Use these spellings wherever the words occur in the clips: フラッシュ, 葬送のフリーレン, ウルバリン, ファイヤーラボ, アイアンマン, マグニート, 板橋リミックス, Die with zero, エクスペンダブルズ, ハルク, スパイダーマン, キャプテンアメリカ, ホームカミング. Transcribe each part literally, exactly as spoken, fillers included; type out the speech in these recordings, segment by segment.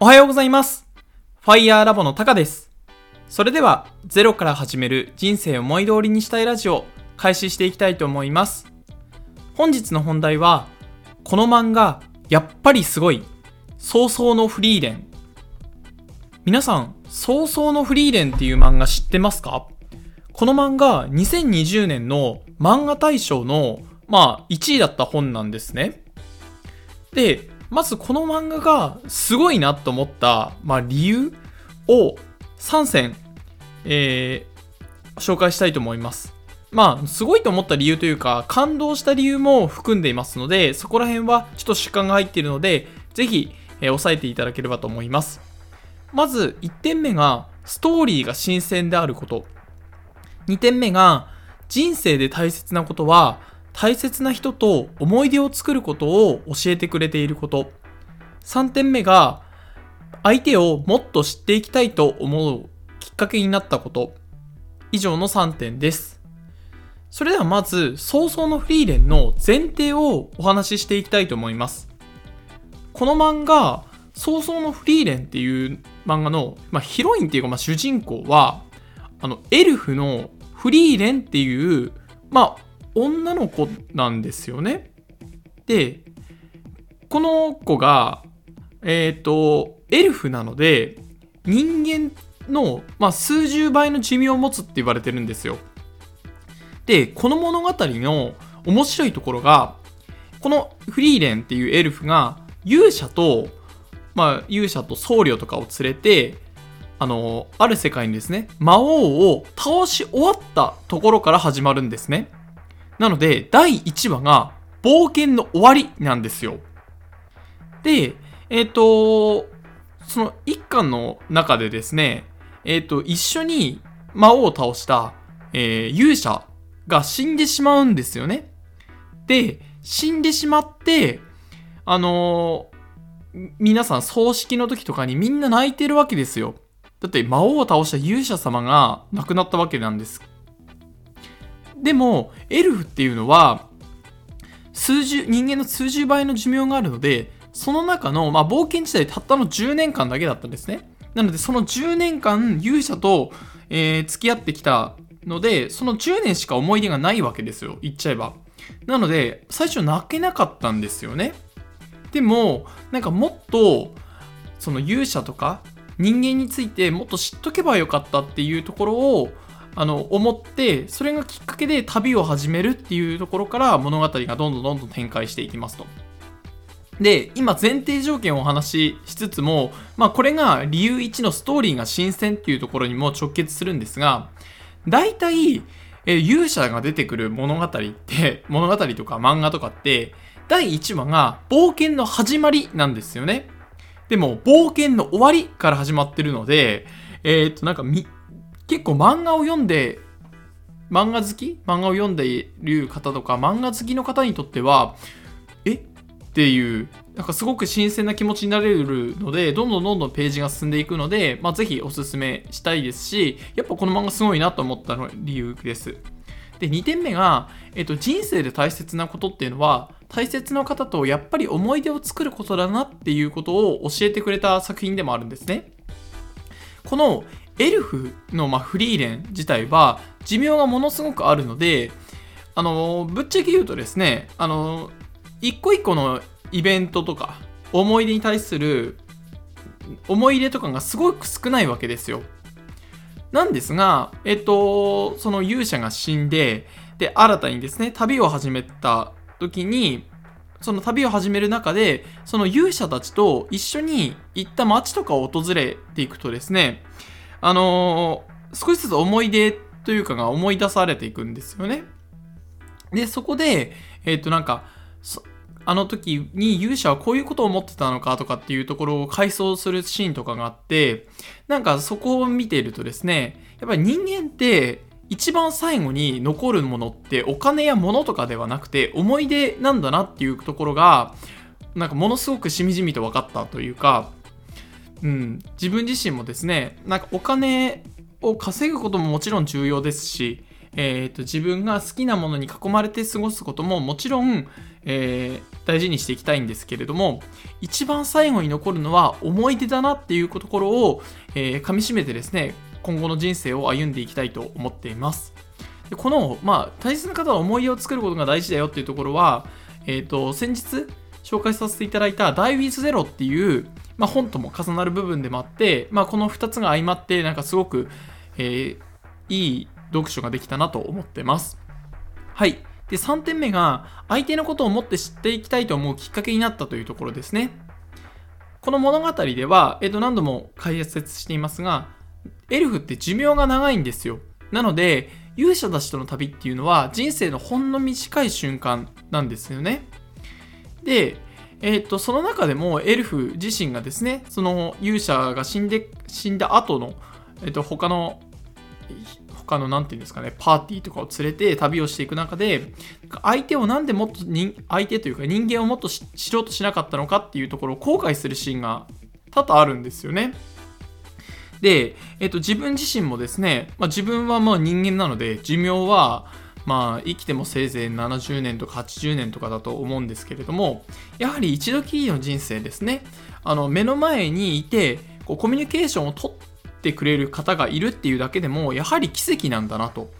おはようございます。ファイヤーラボのタカです。それではゼロから始める人生を思い通りにしたいラジオを開始していきたいと思います。本日の本題はこの漫画やっぱりすごい葬送のフリーレン。皆さん葬送のフリーレンっていう漫画知ってますか？この漫画にせんにじゅうねんの漫画大賞のまあいちいだった本なんですね。で、まずこの漫画がすごいなと思った、まあ、理由をさんせん、えー、紹介したいと思います。まあすごいと思った理由というか感動した理由も含んでいますので、そこら辺はちょっと主観が入っているのでぜひ、えー、押さえていただければと思います。まずいってんめがストーリーが新鮮であること。にてんめが人生で大切なことは大切な人と思い出を作ることを教えてくれていること。さんてんめが相手をもっと知っていきたいと思うきっかけになったこと。以上のさんてんです。それではまず葬送のフリーレンの前提をお話ししていきたいと思います。この漫画葬送のフリーレンっていう漫画の、まあ、ヒロインっていうか、まあ、主人公はあのエルフのフリーレンっていうまあ女の子なんですよね。で、この子がえっとエルフなので人間の、まあ、数十倍の寿命を持つって言われてるんですよ。で、この物語の面白いところがこのフリーレンっていうエルフが勇者とまあ、勇者と僧侶とかを連れて あの、ある世界にですね魔王を倒し終わったところから始まるんですね。なのでだいいちわが冒険の終わりなんですよ。で、えっとその一巻の中でですね、えっと一緒に魔王を倒した、えー、勇者が死んでしまうんですよね。で、死んでしまってあのー皆さん葬式の時とかにみんな泣いてるわけですよ。だって魔王を倒した勇者様が亡くなったわけなんです。でもエルフっていうのは数十人間の数十倍の寿命があるので、その中の、まあ、冒険時代たったのじゅうねんかんだけだったんですね。なのでそのじゅうねんかん勇者と、えー、付き合ってきたので、そのじゅうねんしか思い出がないわけですよ、言っちゃえば。なので最初泣けなかったんですよね。でもなんかもっとその勇者とか人間についてもっと知っとけばよかったっていうところをあの思って、それがきっかけで旅を始めるっていうところから物語がどんどんどんどん展開していきますと。で、今前提条件をお話ししつつも、まあ、これが理由いちのストーリーが新鮮っていうところにも直結するんですが、大体え勇者が出てくる物語って物語とか漫画とかってだいいちわが冒険の始まりなんですよね。でも冒険の終わりから始まってるので、えー、っとなんかみ結構漫画を読んで漫画好き漫画を読んでいる方とか漫画好きの方にとってはえっていうなんかすごく新鮮な気持ちになれるので、どんどんどんどんページが進んでいくので、まあ、ぜひおすすめしたいですし、やっぱこの漫画すごいなと思ったの理由です。で、にてんめが、えっと、人生で大切なことっていうのは大切な方とやっぱり思い出を作ることだなっていうことを教えてくれた作品でもあるんですね。このエルフのまあフリーレン自体は寿命がものすごくあるので、あのぶっちゃけ言うとですね、あの一個一個のイベントとか思い出に対する思い入れとかがすごく少ないわけですよ。なんですが、えっと、その勇者が死んで、で、新たにですね、旅を始めた時に、その旅を始める中で、その勇者たちと一緒に行った街とかを訪れていくとですね、あのー、少しずつ思い出というかが思い出されていくんですよね。で、そこで、えっと、なんか、あの時に勇者はこういうことを思ってたのかとかっていうところを回想するシーンとかがあって、なんかそこを見ているとですね、やっぱり人間って一番最後に残るものってお金や物とかではなくて思い出なんだなっていうところがなんかものすごくしみじみと分かったというか、うん、自分自身もですね、なんかお金を稼ぐことももちろん重要ですし、えー、と自分が好きなものに囲まれて過ごすことももちろん、えー、大事にしていきたいんですけれども、一番最後に残るのは思い出だなっていうところを、えー、噛み締めてですね、今後の人生を歩んでいきたいと思っています。でこの、まあ、大切な方は思い出を作ることが大事だよっていうところは、えーと、先日紹介させていただいた Die with zero っていう、まあ、本とも重なる部分でもあって、まあ、このふたつが相まってなんかすごく、えー、いい読書ができたなと思ってます。はい。でさんてんめが相手のことをもって知っていきたいと思うきっかけになったというところですね。この物語では、えーと、何度も解説していますが、エルフって寿命が長いんですよ。なので勇者たちとの旅っていうのは人生のほんの短い瞬間なんですよね。で、えー、とその中でもエルフ自身がですね、その勇者が死んで死んだ後の、えー、と他の他のなんていうんですかね、パーティーとかを連れて旅をしていく中で、相手をなんでもっと人相手というか人間をもっと知ろうとしなかったのかっていうところを後悔するシーンが多々あるんですよね。で、えっと、自分自身もですね、まあ、自分はまあ人間なので寿命はまあ生きてもせいぜいななじゅうねんとかはちじゅうねんとかだと思うんですけれども、やはり一度きりの人生ですね、あの目の前にいてこうコミュニケーションを取ってくれる方がいるっていうだけでもやはり奇跡なんだなと。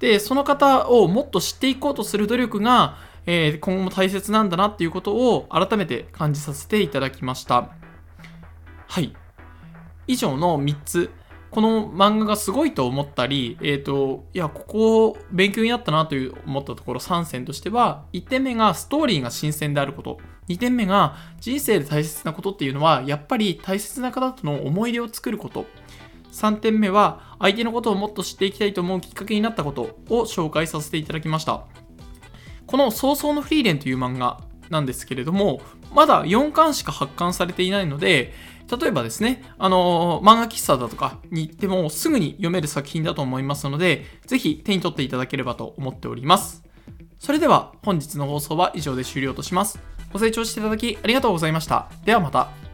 でその方をもっと知っていこうとする努力が、えー、今後も大切なんだなっていうことを改めて感じさせていただきました。はい。以上のみっつ、この漫画がすごいと思ったり、えーと、いや、ここ勉強になったなという思ったところさんせんとしては、いってんめがストーリーが新鮮であること、にてんめが人生で大切なことっていうのはやっぱり大切な方との思い出を作ること、さんてんめは相手のことをもっと知っていきたいと思うきっかけになったことを紹介させていただきました。この早々のフリーレンという漫画なんですけれども、まだよんかんしか発刊されていないので、例えばですね、あのー、漫画喫茶だとかに行ってもすぐに読める作品だと思いますので、ぜひ手に取っていただければと思っております。それでは本日の放送は以上で終了とします。ご清聴していただきありがとうございました。ではまた。